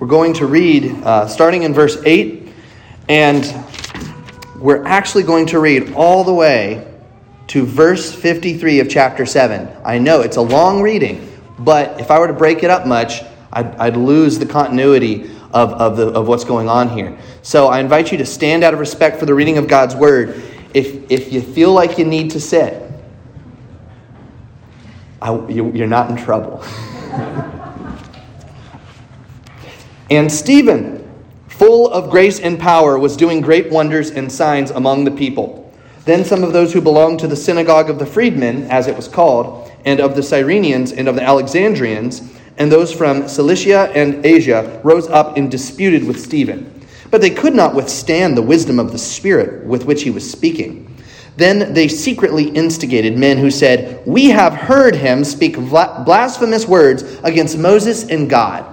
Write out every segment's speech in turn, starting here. We're going to read starting in verse 8, and we're actually going to read all the way to verse 53 of chapter 7. I know it's a long reading, but if I were to break it up much, I'd lose the continuity of what's going on here. So I invite you to stand out of respect for the reading of God's word. If you feel like you need to sit, you're not in trouble. And Stephen, full of grace and power, was doing great wonders and signs among the people. Then some of those who belonged to the synagogue of the freedmen, as it was called, and of the Cyrenians and of the Alexandrians, and those from Cilicia and Asia, rose up and disputed with Stephen. But they could not withstand the wisdom of the Spirit with which he was speaking. Then they secretly instigated men who said, "We have heard him speak blasphemous words against Moses and God."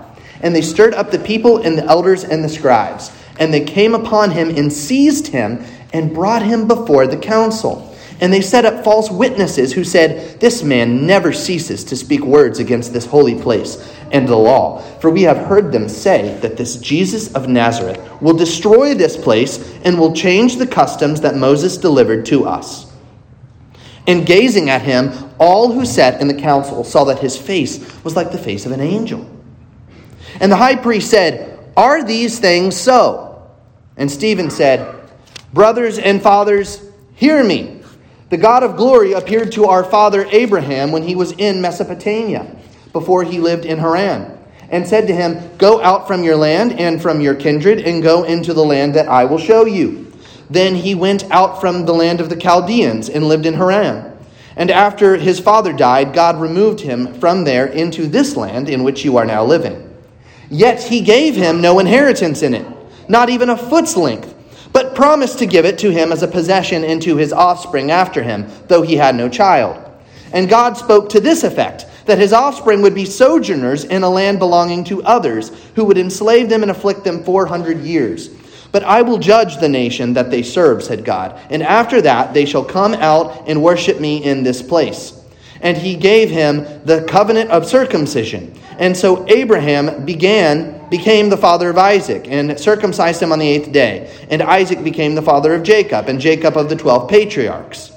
And they stirred up the people and the elders and the scribes. And they came upon him and seized him and brought him before the council. And they set up false witnesses who said, "This man never ceases to speak words against this holy place and the law. For we have heard them say that this Jesus of Nazareth will destroy this place and will change the customs that Moses delivered to us." And gazing at him, all who sat in the council saw that his face was like the face of an angel. And the high priest said, "Are these things so?" And Stephen said, "Brothers and fathers, hear me. The God of glory appeared to our father Abraham when he was in Mesopotamia, before he lived in Haran, and said to him, 'Go out from your land and from your kindred and go into the land that I will show you.' Then he went out from the land of the Chaldeans and lived in Haran. And after his father died, God removed him from there into this land in which you are now living. Yet he gave him no inheritance in it, not even a foot's length, but promised to give it to him as a possession and to his offspring after him, though he had no child. And God spoke to this effect, that his offspring would be sojourners in a land belonging to others, who would enslave them and afflict them 400 years. But I will judge the nation that they serve," said God, "and after that they shall come out and worship me in this place." And he gave him the covenant of circumcision. And so Abraham became the father of Isaac, and circumcised him on the 8th day. And Isaac became the father of Jacob, and Jacob of the 12 patriarchs.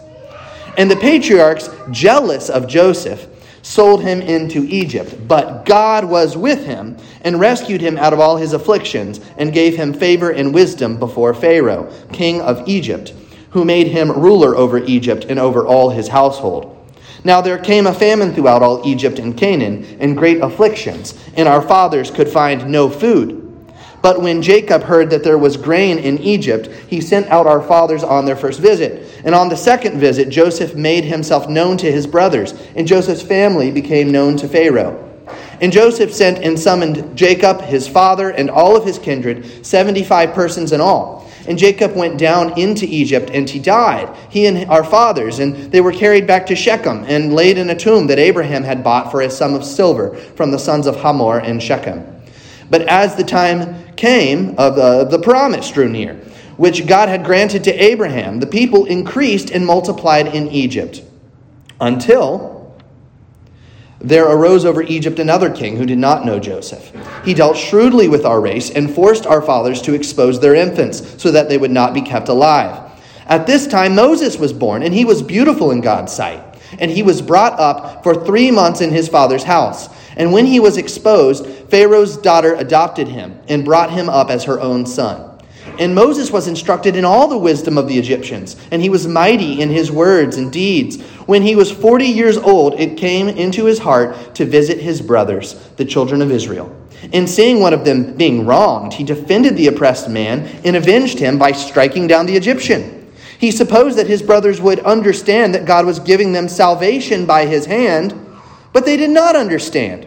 And the patriarchs, jealous of Joseph, sold him into Egypt. But God was with him and rescued him out of all his afflictions, and gave him favor and wisdom before Pharaoh, king of Egypt, who made him ruler over Egypt and over all his household. Now there came a famine throughout all Egypt and Canaan, and great afflictions, and our fathers could find no food. But when Jacob heard that there was grain in Egypt, he sent out our fathers on their first visit. And on the second visit, Joseph made himself known to his brothers, and Joseph's family became known to Pharaoh. And Joseph sent and summoned Jacob, his father, and all of his kindred, 75 persons in all. And Jacob went down into Egypt, and he died, he and our fathers, and they were carried back to Shechem and laid in a tomb that Abraham had bought for a sum of silver from the sons of Hamor and Shechem. But as the time came of the promise drew near, which God had granted to Abraham, the people increased and multiplied in Egypt, until there arose over Egypt another king who did not know Joseph. He dealt shrewdly with our race and forced our fathers to expose their infants so that they would not be kept alive. At this time Moses was born, and he was beautiful in God's sight. And he was brought up for 3 months in his father's house. And when he was exposed, Pharaoh's daughter adopted him and brought him up as her own son. And Moses was instructed in all the wisdom of the Egyptians, and he was mighty in his words and deeds. When he was 40 years old, it came into his heart to visit his brothers, the children of Israel. And seeing one of them being wronged, he defended the oppressed man and avenged him by striking down the Egyptian. He supposed that his brothers would understand that God was giving them salvation by his hand, but they did not understand.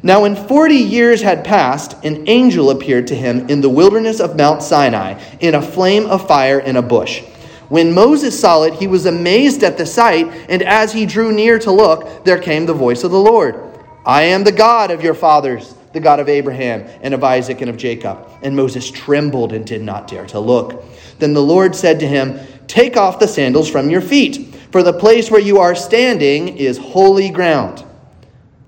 Now when 40 years had passed, an angel appeared to him in the wilderness of Mount Sinai in a flame of fire in a bush. When Moses saw it, he was amazed at the sight, and as he drew near to look, there came the voice of the Lord. I am the God of your fathers, the God of Abraham and of Isaac and of Jacob. And Moses trembled and did not dare to look. Then the Lord said to him, take off the sandals from your feet, for the place where you are standing is holy ground.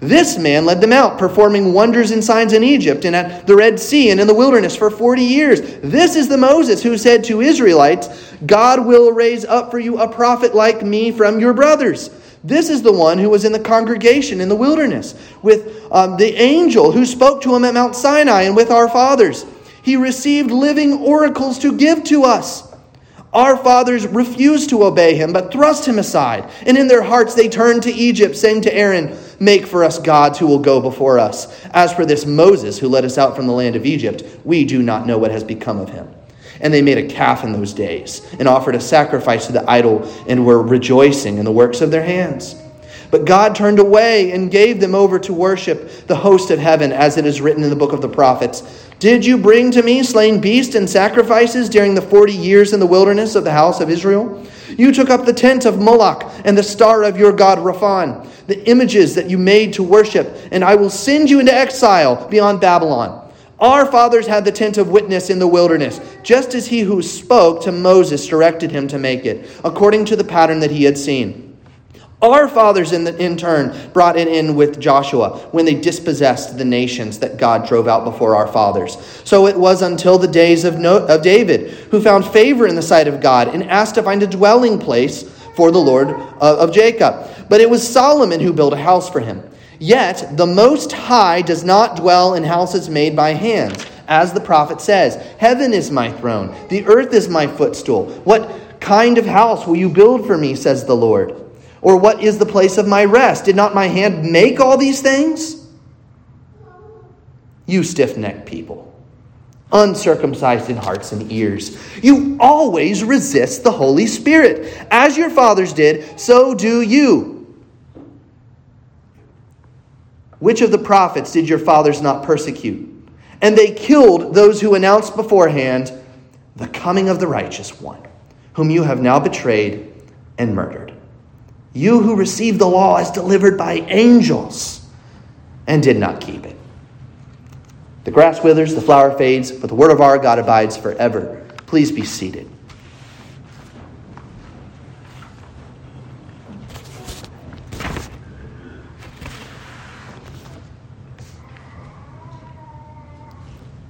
This man led them out, performing wonders and signs in Egypt and at the Red Sea and in the wilderness for 40 years. This is the Moses who said to Israelites, God will raise up for you a prophet like me from your brothers. This is the one who was in the congregation in the wilderness with the angel who spoke to him at Mount Sinai and with our fathers. He received living oracles to give to us. Our fathers refused to obey him, but thrust him aside. And in their hearts they turned to Egypt, saying to Aaron, make for us gods who will go before us. As for this Moses who led us out from the land of Egypt, we do not know what has become of him. And they made a calf in those days and offered a sacrifice to the idol and were rejoicing in the works of their hands. But God turned away and gave them over to worship the host of heaven, as it is written in the book of the prophets. Did you bring to me slain beasts and sacrifices during the 40 years in the wilderness of the house of Israel? You took up the tent of Moloch and the star of your god Raphan, the images that you made to worship, and I will send you into exile beyond Babylon. Our fathers had the tent of witness in the wilderness, just as he who spoke to Moses directed him to make it, according to the pattern that he had seen. Our fathers in turn brought it in with Joshua when they dispossessed the nations that God drove out before our fathers. So it was until the days of David, who found favor in the sight of God and asked to find a dwelling place for the Lord of Jacob. But it was Solomon who built a house for him. Yet the Most High does not dwell in houses made by hands. As the prophet says, heaven is my throne, the earth is my footstool. What kind of house will you build for me, says the Lord? Or what is the place of my rest? Did not my hand make all these things? You stiff-necked people, uncircumcised in hearts and ears, you always resist the Holy Spirit. As your fathers did, so do you. Which of the prophets did your fathers not persecute? And they killed those who announced beforehand the coming of the righteous one, whom you have now betrayed and murdered. You who received the law as delivered by angels and did not keep it. The grass withers, the flower fades, but the word of our God abides forever. Please be seated.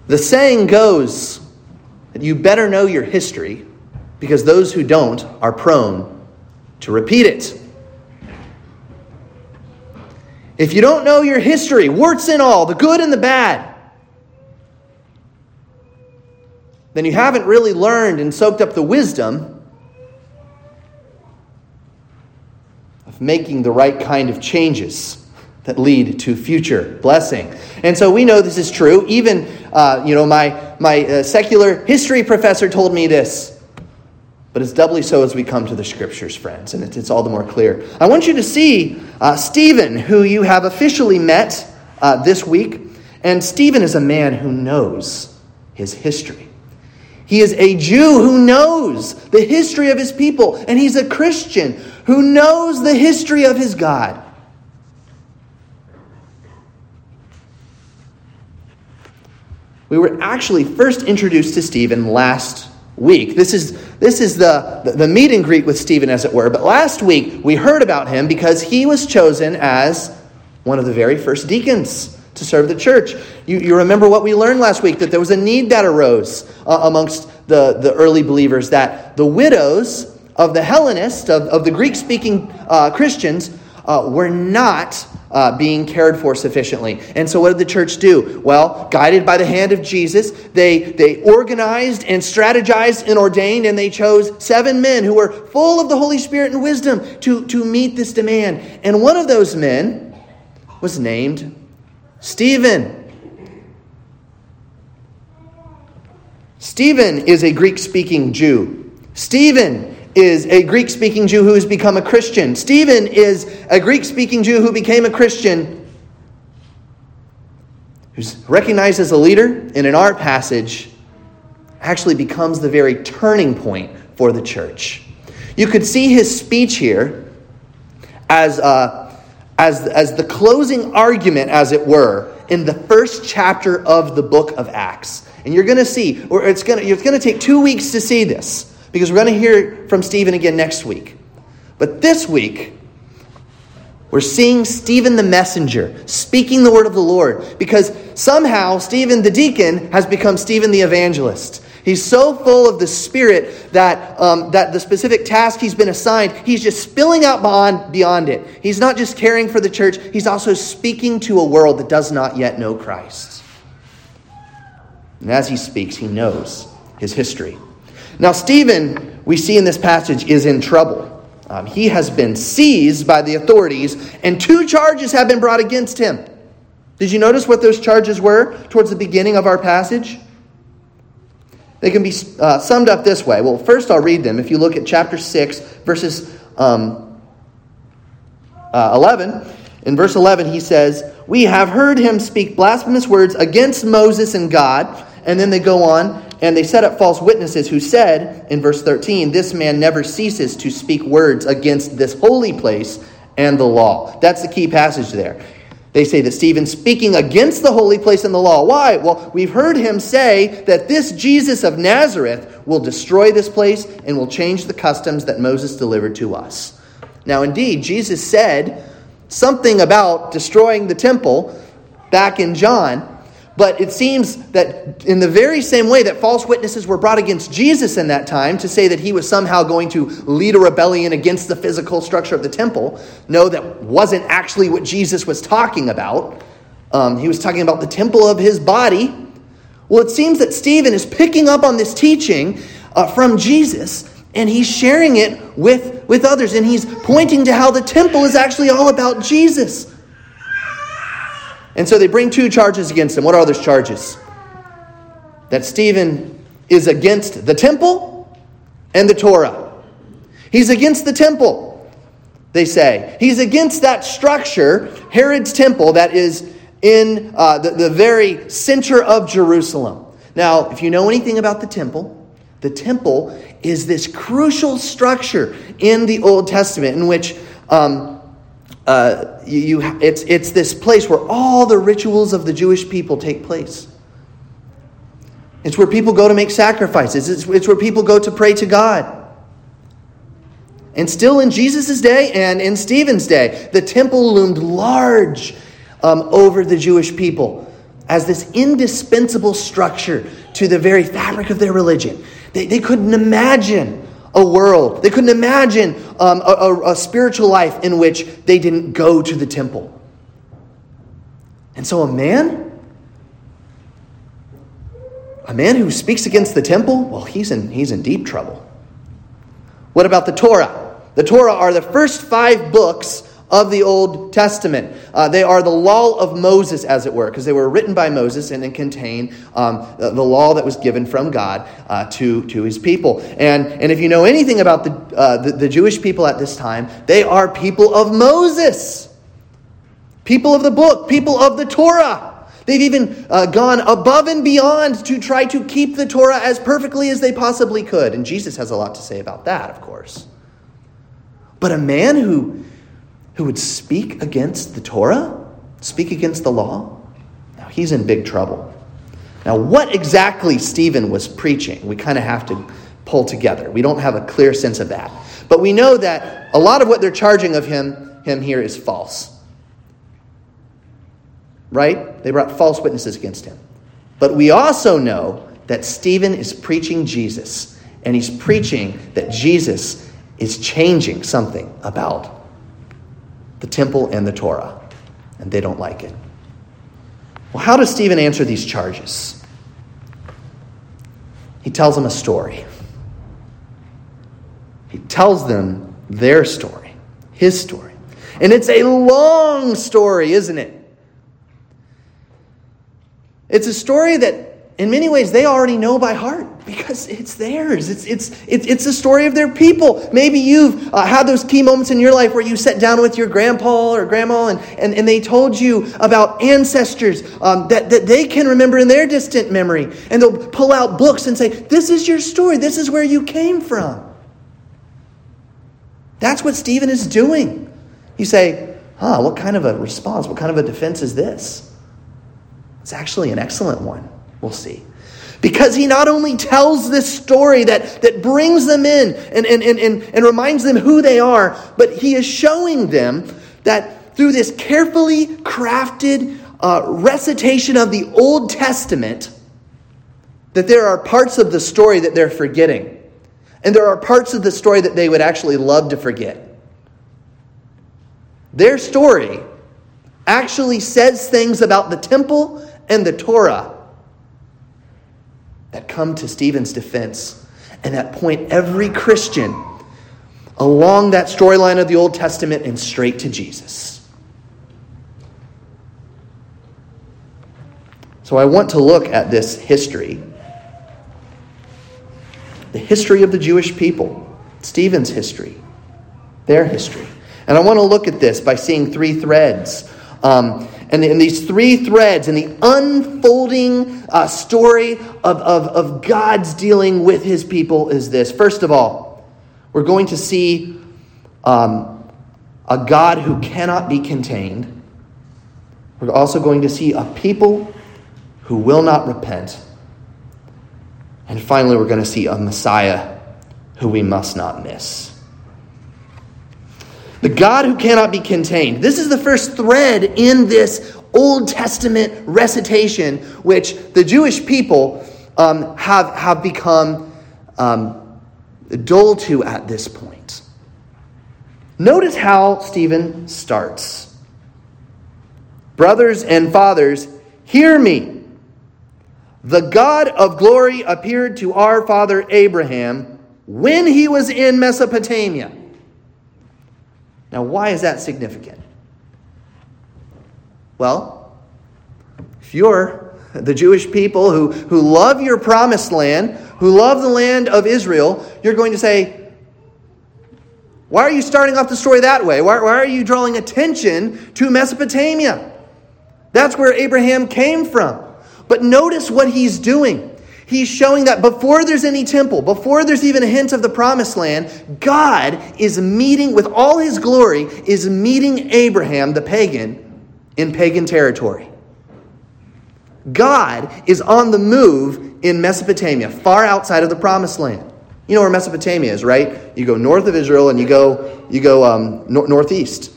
The saying goes that you better know your history, because those who don't are prone to repeat it. If you don't know your history, warts and all, the good and the bad, then you haven't really learned and soaked up the wisdom of making the right kind of changes that lead to future blessing. And so we know this is true. Even, my secular history professor told me this. But it's doubly so as we come to the scriptures, friends, and it's all the more clear. I want you to see Stephen, who you have officially met this week. And Stephen is a man who knows his history. He is a Jew who knows the history of his people, and he's a Christian who knows the history of his God. We were actually first introduced to Stephen last week. This is the meet and greet with Stephen, as it were. But last week, we heard about him because he was chosen as one of the very first deacons to serve the church. You remember what we learned last week, that there was a need that arose amongst the early believers, that the widows of the Hellenists, of the Greek-speaking Christians, were not being cared for sufficiently. And so what did the church do? Well, guided by the hand of Jesus, they organized and strategized and ordained, and they chose 7 men who were full of the Holy Spirit and wisdom to meet this demand. And one of those men was named Stephen. Stephen is a Greek-speaking Jew. Stephen is a Greek-speaking Jew who has become a Christian. Stephen is a Greek-speaking Jew who became a Christian, who's recognized as a leader, and in our passage actually becomes the very turning point for the church. You could see his speech here as the closing argument, as it were, in the first chapter of the book of Acts. And you're going to see, or it's going to take 2 weeks to see this, because we're going to hear from Stephen again next week. But this week, we're seeing Stephen the messenger speaking the word of the Lord, because somehow Stephen the deacon has become Stephen the evangelist. He's so full of the Spirit that the specific task he's been assigned, he's just spilling out beyond it. He's not just caring for the church, he's also speaking to a world that does not yet know Christ. And as he speaks, he knows his history. Now, Stephen, we see in this passage, is in trouble. He has been seized by the authorities, and 2 charges have been brought against him. Did you notice what those charges were towards the beginning of our passage? They can be summed up this way. Well, first I'll read them. If you look at chapter 6, verses 11. In verse 11, he says, "We have heard him speak blasphemous words against Moses and God." And then they go on, and they set up false witnesses who said, in verse 13, "This man never ceases to speak words against this holy place and the law." That's the key passage there. They say that Stephen's speaking against the holy place and the law. Why? Well, we've heard him say that this Jesus of Nazareth will destroy this place and will change the customs that Moses delivered to us. Now, indeed, Jesus said something about destroying the temple back in John, but it seems that in the very same way that false witnesses were brought against Jesus in that time to say that he was somehow going to lead a rebellion against the physical structure of the temple. No, that wasn't actually what Jesus was talking about. He was talking about the temple of his body. Well, it seems that Stephen is picking up on this teaching from Jesus, and he's sharing it with others, and he's pointing to how the temple is actually all about Jesus. And so they bring 2 charges against him. What are those charges? That Stephen is against the temple and the Torah. He's against the temple, they say. He's against that structure, Herod's temple, that is in the very center of Jerusalem. Now, if you know anything about the temple is this crucial structure in the Old Testament in which it's this place where all the rituals of the Jewish people take place. It's where people go to make sacrifices. It's where people go to pray to God. And still in Jesus' day and in Stephen's day, the temple loomed large over the Jewish people as this indispensable structure to the very fabric of their religion. They couldn't imagine a world. They couldn't imagine a spiritual life in which they didn't go to the temple. And so a man who speaks against the temple, well, he's in deep trouble. What about the Torah? The Torah are the first 5 books of the Old Testament. They are the law of Moses, as it were, because they were written by Moses and then contain the law that was given from God to his people. And if you know anything about the Jewish people at this time, they are people of Moses, people of the book, people of the Torah. They've even gone above and beyond to try to keep the Torah as perfectly as they possibly could. And Jesus has a lot to say about that, of course. But a man who would speak against the Torah, speak against the law? Now, he's in big trouble. Now, what exactly Stephen was preaching, we kind of have to pull together. We don't have a clear sense of that. But we know that a lot of what they're charging of him here is false. Right? They brought false witnesses against him. But we also know that Stephen is preaching Jesus, and he's preaching that Jesus is changing something about the temple and the Torah, and they don't like it. Well, how does Stephen answer these charges? He tells them a story. He tells them their story, his story. And it's a long story, isn't it? It's a story that in many ways, they already know by heart because it's theirs. It's the story of their people. Maybe you've had those key moments in your life where you sat down with your grandpa or grandma and they told you about ancestors that they can remember in their distant memory. And they'll pull out books and say, this is your story. This is where you came from. That's what Stephen is doing. You say, what kind of a response? What kind of a defense is this? It's actually an excellent one. We'll see. Because he not only tells this story that brings them in and reminds them who they are, but he is showing them that through this carefully crafted recitation of the Old Testament, that there are parts of the story that they're forgetting. And there are parts of the story that they would actually love to forget. Their story actually says things about the temple and the Torah that come to Stephen's defense and that point every Christian along that storyline of the Old Testament and straight to Jesus. So I want to look at this history, the history of the Jewish people, Stephen's history, their history. And I want to look at this by seeing three threads. And in these three threads, in the unfolding story of God's dealing with his people is this. First of all, we're going to see a God who cannot be contained. We're also going to see a people who will not repent. And finally, we're going to see a Messiah who we must not miss. The God who cannot be contained. This is the first thread in this Old Testament recitation, which the Jewish people have become dull to at this point. Notice how Stephen starts. Brothers and fathers, hear me. The God of glory appeared to our father Abraham when he was in Mesopotamia. Now, why is that significant? Well, if you're the Jewish people who love your promised land, who love the land of Israel, you're going to say, why are you starting off the story that way? Why are you drawing attention to Mesopotamia? That's where Abraham came from. But notice what he's doing. He's showing that before there's any temple, before there's even a hint of the promised land, God is meeting, with all his glory, is meeting Abraham, the pagan, in pagan territory. God is on the move in Mesopotamia, far outside of the promised land. You know where Mesopotamia is, right? You go north of Israel and you go northeast.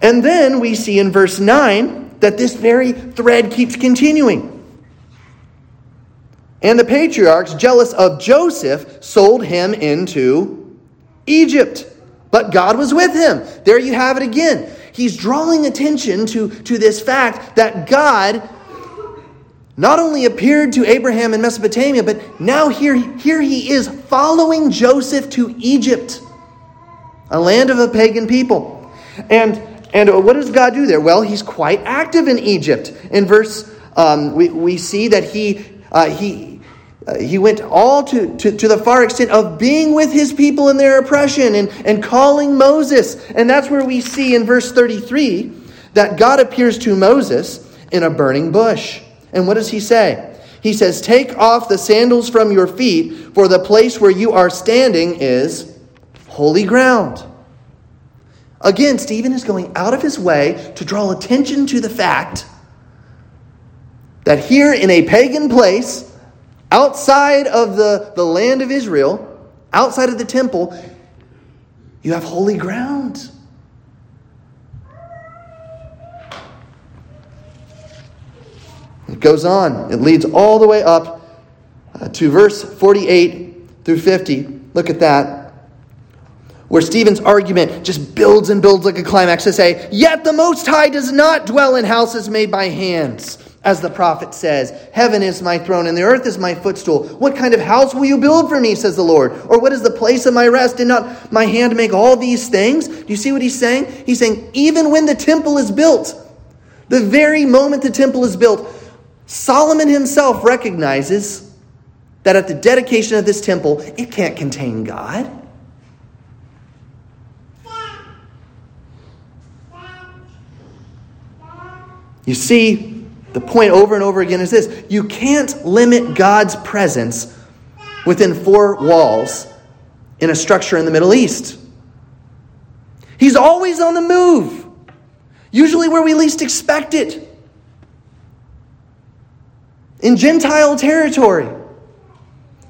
And then we see in verse 9 that this very thread keeps continuing. And the patriarchs, jealous of Joseph, sold him into Egypt. But God was with him. There you have it again. He's drawing attention to this fact that God not only appeared to Abraham in Mesopotamia, but now here he is following Joseph to Egypt, a land of a pagan people. And what does God do there? Well, he's quite active in Egypt. In verse, we see that he went all to the far extent of being with his people in their oppression and calling Moses. And that's where we see in verse 33 that God appears to Moses in a burning bush. And what does he say? He says, "Take off the sandals from your feet, for the place where you are standing is holy ground." Again, Stephen is going out of his way to draw attention to the fact that here in a pagan place, outside of the land of Israel, outside of the temple, you have holy ground. It goes on. It leads all the way up to verse 48 through 50. Look at that, where Stephen's argument just builds and builds like a climax to say, yet the Most High does not dwell in houses made by hands, As the prophet says, heaven is my throne and the earth is my footstool. What kind of house will you build for me, says the Lord? Or what is the place of my rest? Did not my hand make all these things? Do you see what he's saying? He's saying, even when the temple is built, the very moment the temple is built, Solomon himself recognizes that at the dedication of this temple, it can't contain God. You see, the point over and over again is this. You can't limit God's presence within four walls in a structure in the Middle East. He's always on the move, usually where we least expect it. In Gentile territory,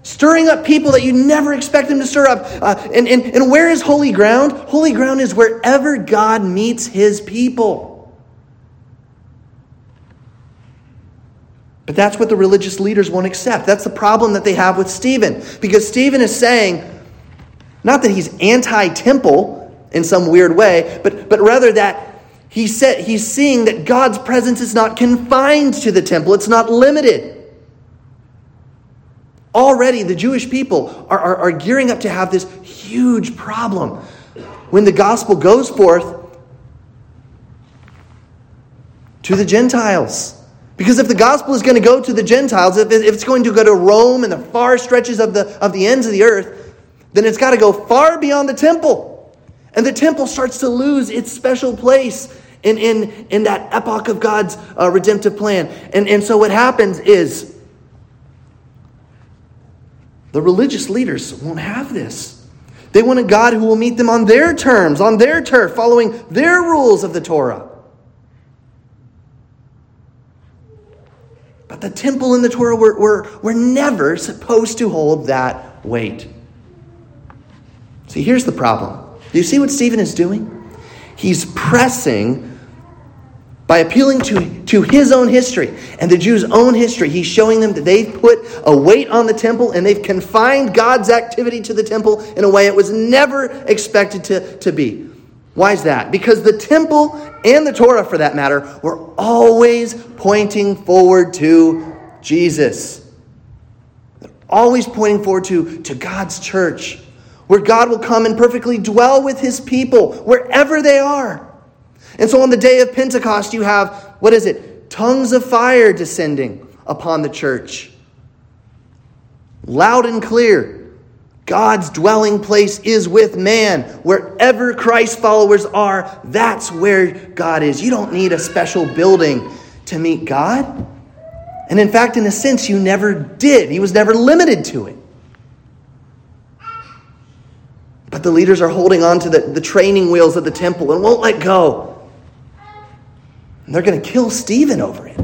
stirring up people that you never expect him to stir up. And where is holy ground? Holy ground is wherever God meets his people. But that's what the religious leaders won't accept. That's the problem that they have with Stephen. Because Stephen is saying, not that he's anti-temple in some weird way, but rather that he's seeing that God's presence is not confined to the temple. It's not limited. Already the Jewish people are gearing up to have this huge problem. When the gospel goes forth to the Gentiles. Because if the gospel is going to go to the Gentiles, if it's going to go to Rome and the far stretches of the ends of the earth, then it's got to go far beyond the temple. And the temple starts to lose its special place in that epoch of God's redemptive plan. And so what happens is the religious leaders won't have this. They want a God who will meet them on their terms, on their turf, following their rules of the Torah. But the temple and the Torah were never supposed to hold that weight. See, here's the problem. Do you see what Stephen is doing? He's pressing by appealing to his own history and the Jews' own history. He's showing them that they've put a weight on the temple and they've confined God's activity to the temple in a way it was never expected to be. Why is that? Because the temple and the Torah, for that matter, were always pointing forward to Jesus. They're always pointing forward to God's church, where God will come and perfectly dwell with his people, wherever they are. And so on the day of Pentecost, you have, tongues of fire descending upon the church. Loud and clear. God's dwelling place is with man. Wherever Christ's followers are, that's where God is. You don't need a special building to meet God. And in fact, in a sense, you never did. He was never limited to it. But the leaders are holding on to the training wheels of the temple and won't let go. And they're going to kill Stephen over it.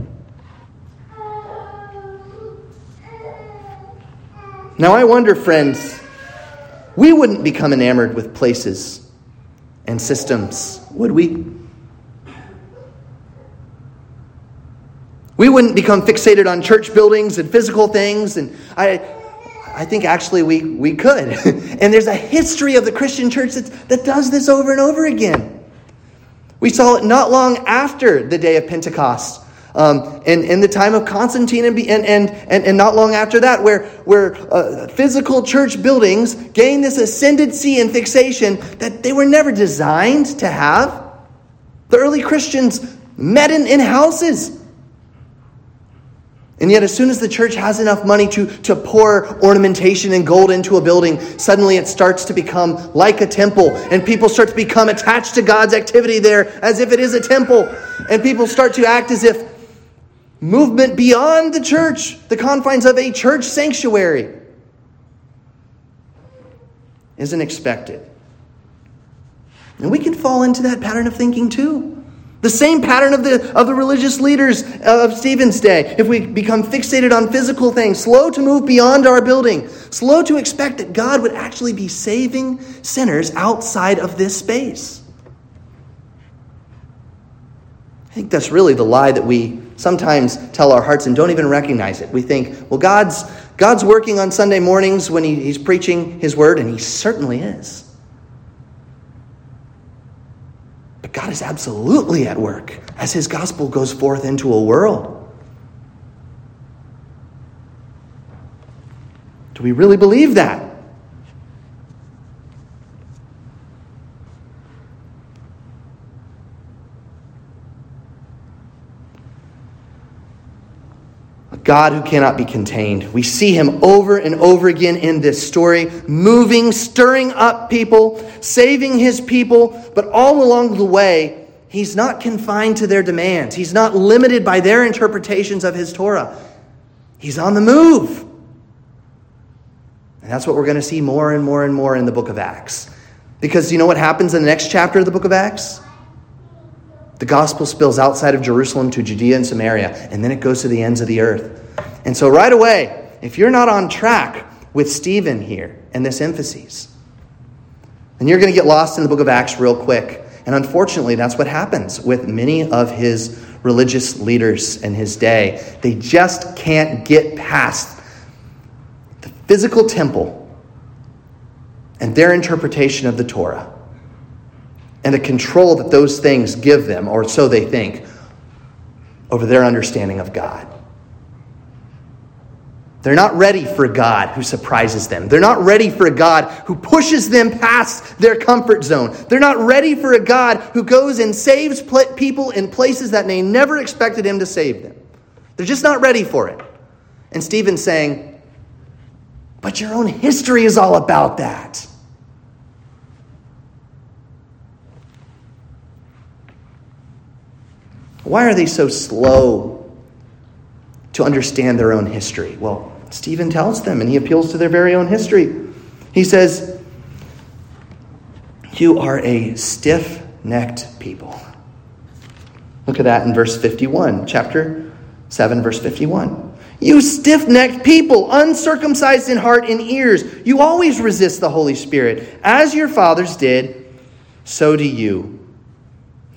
Now I wonder, friends, we wouldn't become enamored with places and systems, would we? We wouldn't become fixated on church buildings and physical things. And I think actually we could. And there's a history of the Christian church that does this over and over again. We saw it not long after the day of Pentecost. And in the time of Constantine and not long after that, where physical church buildings gained this ascendancy and fixation that they were never designed to have. The early Christians met in houses. And yet as soon as the church has enough money to pour ornamentation and gold into a building, suddenly it starts to become like a temple. And people start to become attached to God's activity there as if it is a temple. And people start to act as if movement beyond the church, the confines of a church sanctuary, isn't expected. And we can fall into that pattern of thinking too. The same pattern of the religious leaders of Stephen's day. If we become fixated on physical things, slow to move beyond our building, slow to expect that God would actually be saving sinners outside of this space. I think that's really the lie that we sometimes tell our hearts and don't even recognize it. We think, well, God's working on Sunday mornings when he's preaching his word, and he certainly is. But God is absolutely at work as his gospel goes forth into a world Do we really believe that? God who cannot be contained. We see him over and over again in this story, moving, stirring up people, saving his people. But all along the way, he's not confined to their demands. He's not limited by their interpretations of his Torah. He's on the move. And that's what we're going to see more and more and more in the book of Acts. Because you know what happens in the next chapter of the book of Acts? The gospel spills outside of Jerusalem to Judea and Samaria, and then it goes to the ends of the earth. And so right away, if you're not on track with Stephen here and this emphasis, then you're going to get lost in the book of Acts real quick. And unfortunately, that's what happens with many of his religious leaders in his day. They just can't get past the physical temple and their interpretation of the Torah, and the control that those things give them, or so they think, over their understanding of God. They're not ready for a God who surprises them. They're not ready for a God who pushes them past their comfort zone. They're not ready for a God who goes and saves people in places that they never expected him to save them. They're just not ready for it. And Stephen's saying, but your own history is all about that. Why are they so slow to understand their own history? Well, Stephen tells them, and he appeals to their very own history. He says, you are a stiff-necked people. Look at that in verse 51, chapter 7, verse 51. You stiff-necked people, uncircumcised in heart and ears, you always resist the Holy Spirit. As your fathers did, so do you.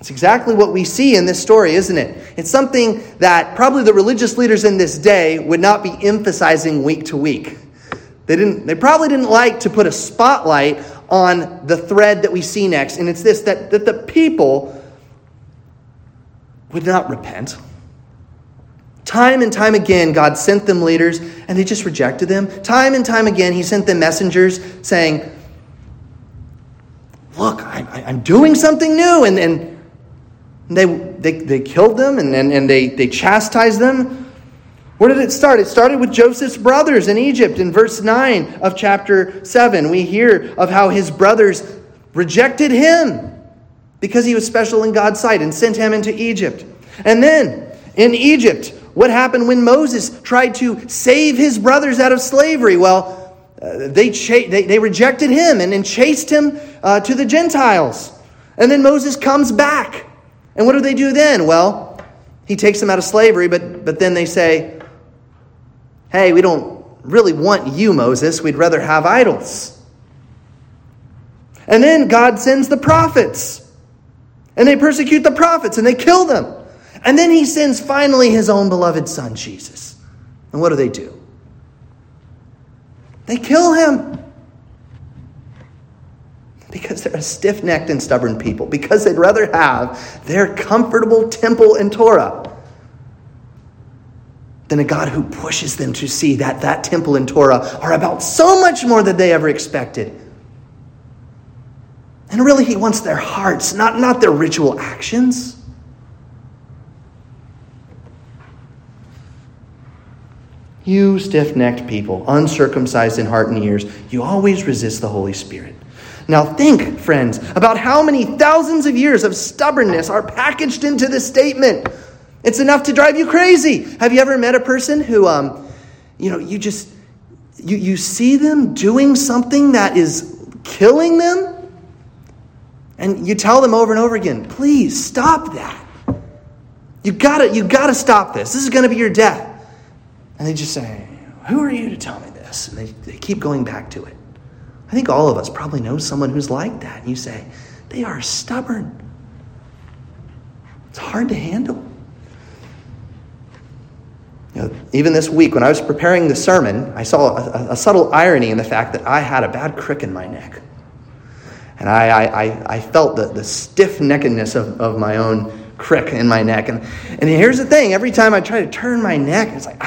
It's exactly what we see in this story, isn't it? It's something that probably the religious leaders in this day would not be emphasizing week to week. They probably didn't like to put a spotlight on the thread that we see next. And it's this, that the people would not repent. Time and time again, God sent them leaders and they just rejected them. Time and time again, he sent them messengers saying, look, I'm doing something new. And They killed them and they chastised them. Where did it start? It started with Joseph's brothers in Egypt. In verse 9 of chapter 7, we hear of how his brothers rejected him because he was special in God's sight and sent him into Egypt. And then in Egypt, what happened when Moses tried to save his brothers out of slavery? Well, they rejected him and then chased him to the Gentiles. And then Moses comes back. And what do they do then? Well, he takes them out of slavery, but then they say, hey, we don't really want you, Moses. We'd rather have idols. And then God sends the prophets. And they persecute the prophets and they kill them. And then he sends finally his own beloved son, Jesus. And what do? They kill him. Because they're a stiff-necked and stubborn people. Because they'd rather have their comfortable temple and Torah than a God who pushes them to see that temple and Torah are about so much more than they ever expected. And really, he wants their hearts, not their ritual actions. You stiff-necked people, uncircumcised in heart and ears, you always resist the Holy Spirit. Now think, friends, about how many thousands of years of stubbornness are packaged into this statement. It's enough to drive you crazy. Have you ever met a person who, you see them doing something that is killing them? And you tell them over and over again, please stop that. You gotta stop this. This is gonna be your death. And they just say, who are you to tell me this? And they keep going back to it. I think all of us probably know someone who's like that. And you say, they are stubborn. It's hard to handle. You know, even this week, when I was preparing the sermon, I saw a subtle irony in the fact that I had a bad crick in my neck. And I felt the stiff-neckedness of my own crick in my neck. And here's the thing. Every time I try to turn my neck, it's like,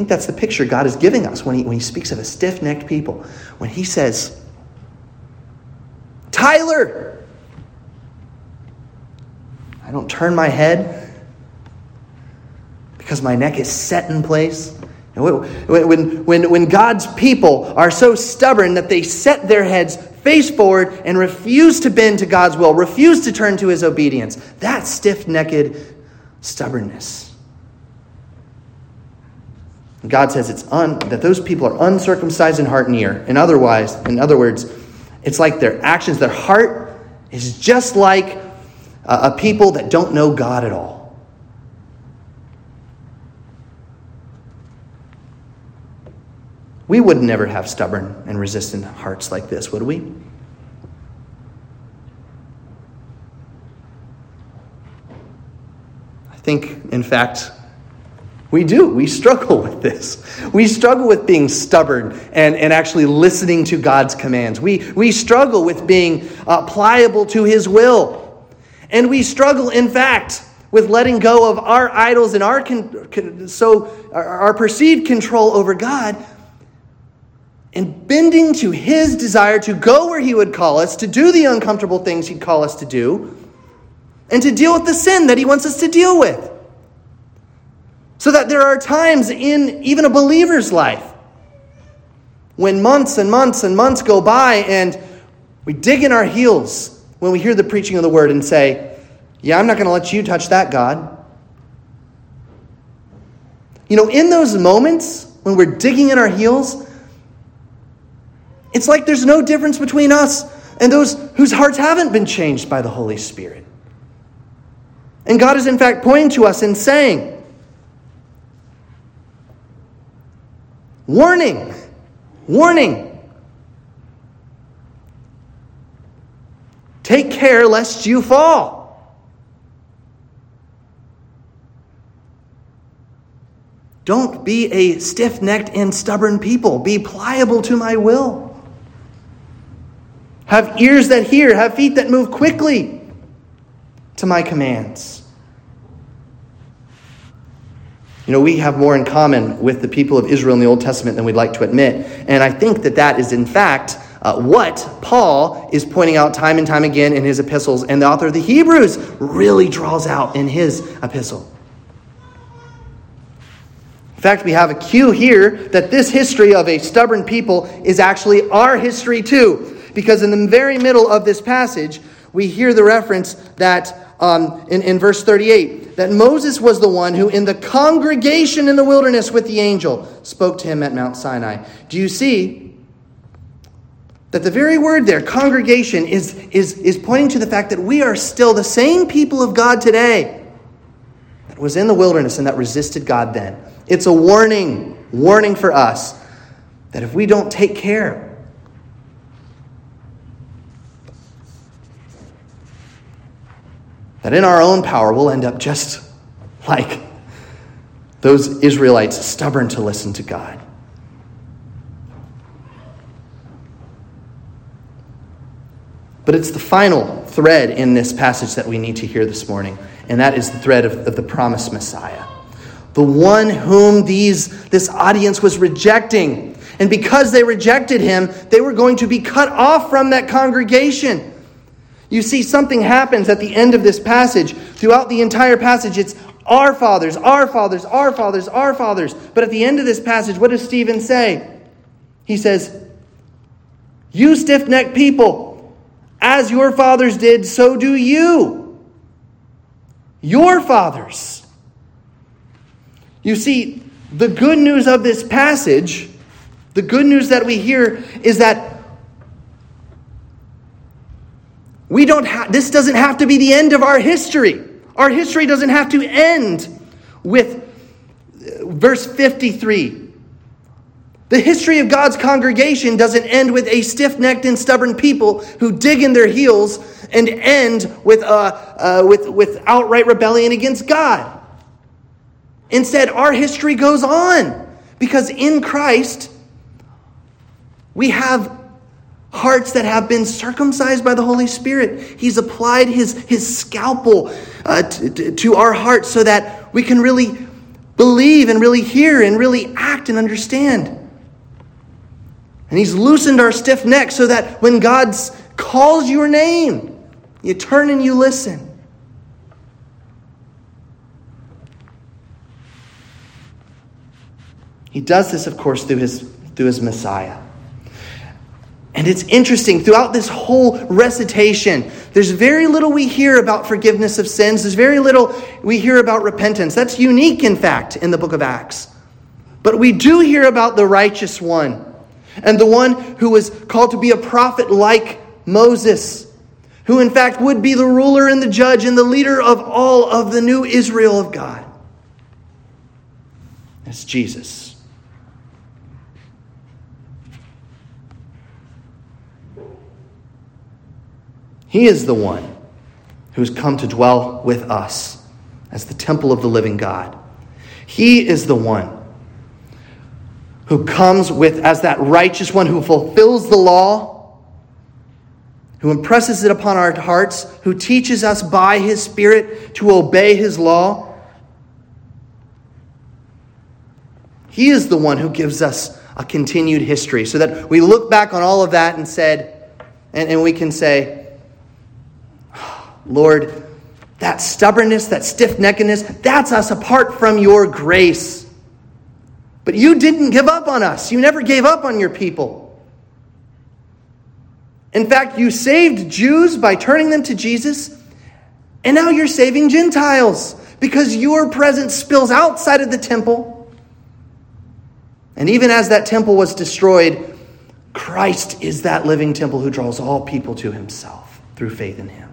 think that's the picture God is giving us when he speaks of a stiff-necked people. When he says, Tyler, I don't turn my head because my neck is set in place. When God's people are so stubborn that they set their heads face forward and refuse to bend to God's will, refuse to turn to his obedience, that's stiff-necked stubbornness. God says that those people are uncircumcised in heart and ear. In other words, it's like their actions, their heart is just like a people that don't know God at all. We would never have stubborn and resistant hearts like this, would we? I think, in fact, we do. We struggle with this. We struggle with being stubborn and actually listening to God's commands. We struggle with being pliable to his will. And we struggle, in fact, with letting go of our idols and our perceived control over God and bending to his desire to go where he would call us, to do the uncomfortable things he'd call us to do, and to deal with the sin that he wants us to deal with. So that there are times in even a believer's life when months and months and months go by and we dig in our heels when we hear the preaching of the word and say, yeah, I'm not going to let you touch that, God. In those moments when we're digging in our heels, it's like there's no difference between us and those whose hearts haven't been changed by the Holy Spirit. And God is in fact pointing to us and saying, warning! Warning! Take care lest you fall. Don't be a stiff-necked and stubborn people. Be pliable to my will. Have ears that hear, have feet that move quickly to my commands. We have more in common with the people of Israel in the Old Testament than we'd like to admit. And I think that is, in fact, what Paul is pointing out time and time again in his epistles. And the author of the Hebrews really draws out in his epistle. In fact, we have a cue here that this history of a stubborn people is actually our history too. Because in the very middle of this passage, we hear the reference that in verse 38, that Moses was the one who in the congregation in the wilderness with the angel spoke to him at Mount Sinai. Do you see that the very word there, congregation, is pointing to the fact that we are still the same people of God today that was in the wilderness and that resisted God then. It's a warning for us that if we don't take care, that in our own power, we'll end up just like those Israelites, stubborn to listen to God. But it's the final thread in this passage that we need to hear this morning, and that is the thread of the promised Messiah, the one whom this audience was rejecting. And because they rejected him, they were going to be cut off from that congregation. You see, something happens at the end of this passage. Throughout the entire passage, it's our fathers, our fathers, our fathers, our fathers. But at the end of this passage, what does Stephen say? He says, you stiff-necked people, as your fathers did, so do you. Your fathers. You see, the good news of this passage, the good news that we hear is that this doesn't have to be the end of our history. Our history doesn't have to end with verse 53. The history of God's congregation doesn't end with a stiff-necked and stubborn people who dig in their heels and end with outright rebellion against God. Instead, our history goes on because in Christ we have hearts that have been circumcised by the Holy Spirit. He's applied his scalpel to our hearts so that we can really believe and really hear and really act and understand. And he's loosened our stiff neck so that when God calls your name, you turn and you listen. He does this, of course, through his Messiah. And it's interesting, throughout this whole recitation, there's very little we hear about forgiveness of sins. There's very little we hear about repentance. That's unique, in fact, in the book of Acts. But we do hear about the righteous one and the one who was called to be a prophet like Moses, who, in fact, would be the ruler and the judge and the leader of all of the new Israel of God. That's Jesus. He is the one who has come to dwell with us as the temple of the living God. He is the one who comes with as that righteous one who fulfills the law, who impresses it upon our hearts, who teaches us by his Spirit to obey his law. He is the one who gives us a continued history so that we look back on all of that and we can say, Lord, that stubbornness, that stiff-neckedness, that's us apart from your grace. But you didn't give up on us. You never gave up on your people. In fact, you saved Jews by turning them to Jesus, and now you're saving Gentiles because your presence spills outside of the temple. And even as that temple was destroyed, Christ is that living temple who draws all people to himself through faith in him.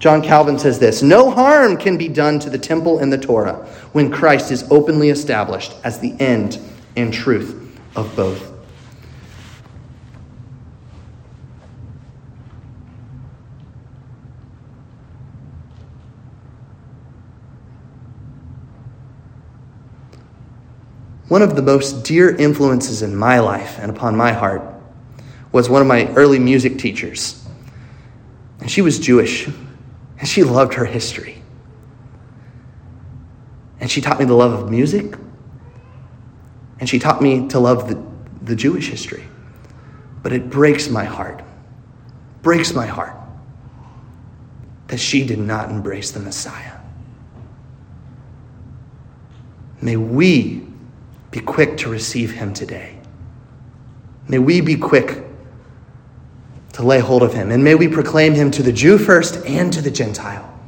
John Calvin says this: no harm can be done to the temple and the Torah when Christ is openly established as the end and truth of both. One of the most dear influences in my life and upon my heart was one of my early music teachers. And she was Jewish. And she loved her history. And she taught me the love of music. And she taught me to love the Jewish history. But it breaks my heart. Breaks my heart. That she did not embrace the Messiah. May we be quick to receive him today. May we be quick to lay hold of him. And may we proclaim him to the Jew first and to the Gentile.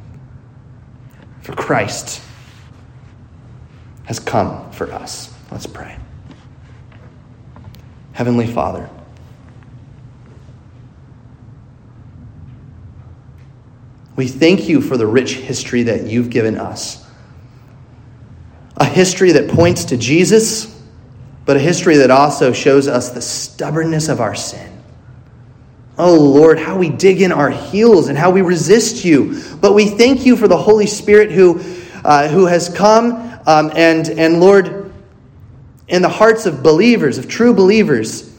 For Christ has come for us. Let's pray. Heavenly Father, we thank you for the rich history that you've given us. A history that points to Jesus, but a history that also shows us the stubbornness of our sin. Oh, Lord, how we dig in our heels and how we resist you. But we thank you for the Holy Spirit who has come and Lord, in the hearts of believers, of true believers,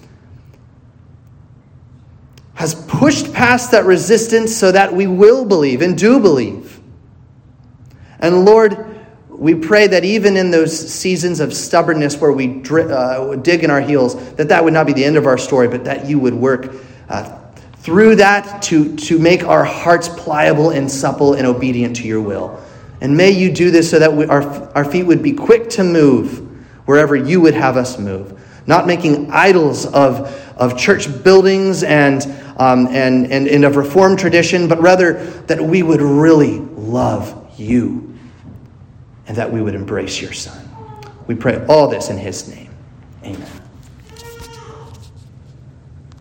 has pushed past that resistance so that we will believe and do believe. And Lord, we pray that even in those seasons of stubbornness where we dig in our heels, that would not be the end of our story, but that you would work through that to make our hearts pliable and supple and obedient to your will. And may you do this so that our feet would be quick to move wherever you would have us move, not making idols of church buildings and of Reformed tradition, but rather that we would really love you and that we would embrace your Son. We pray all this in his name. Amen.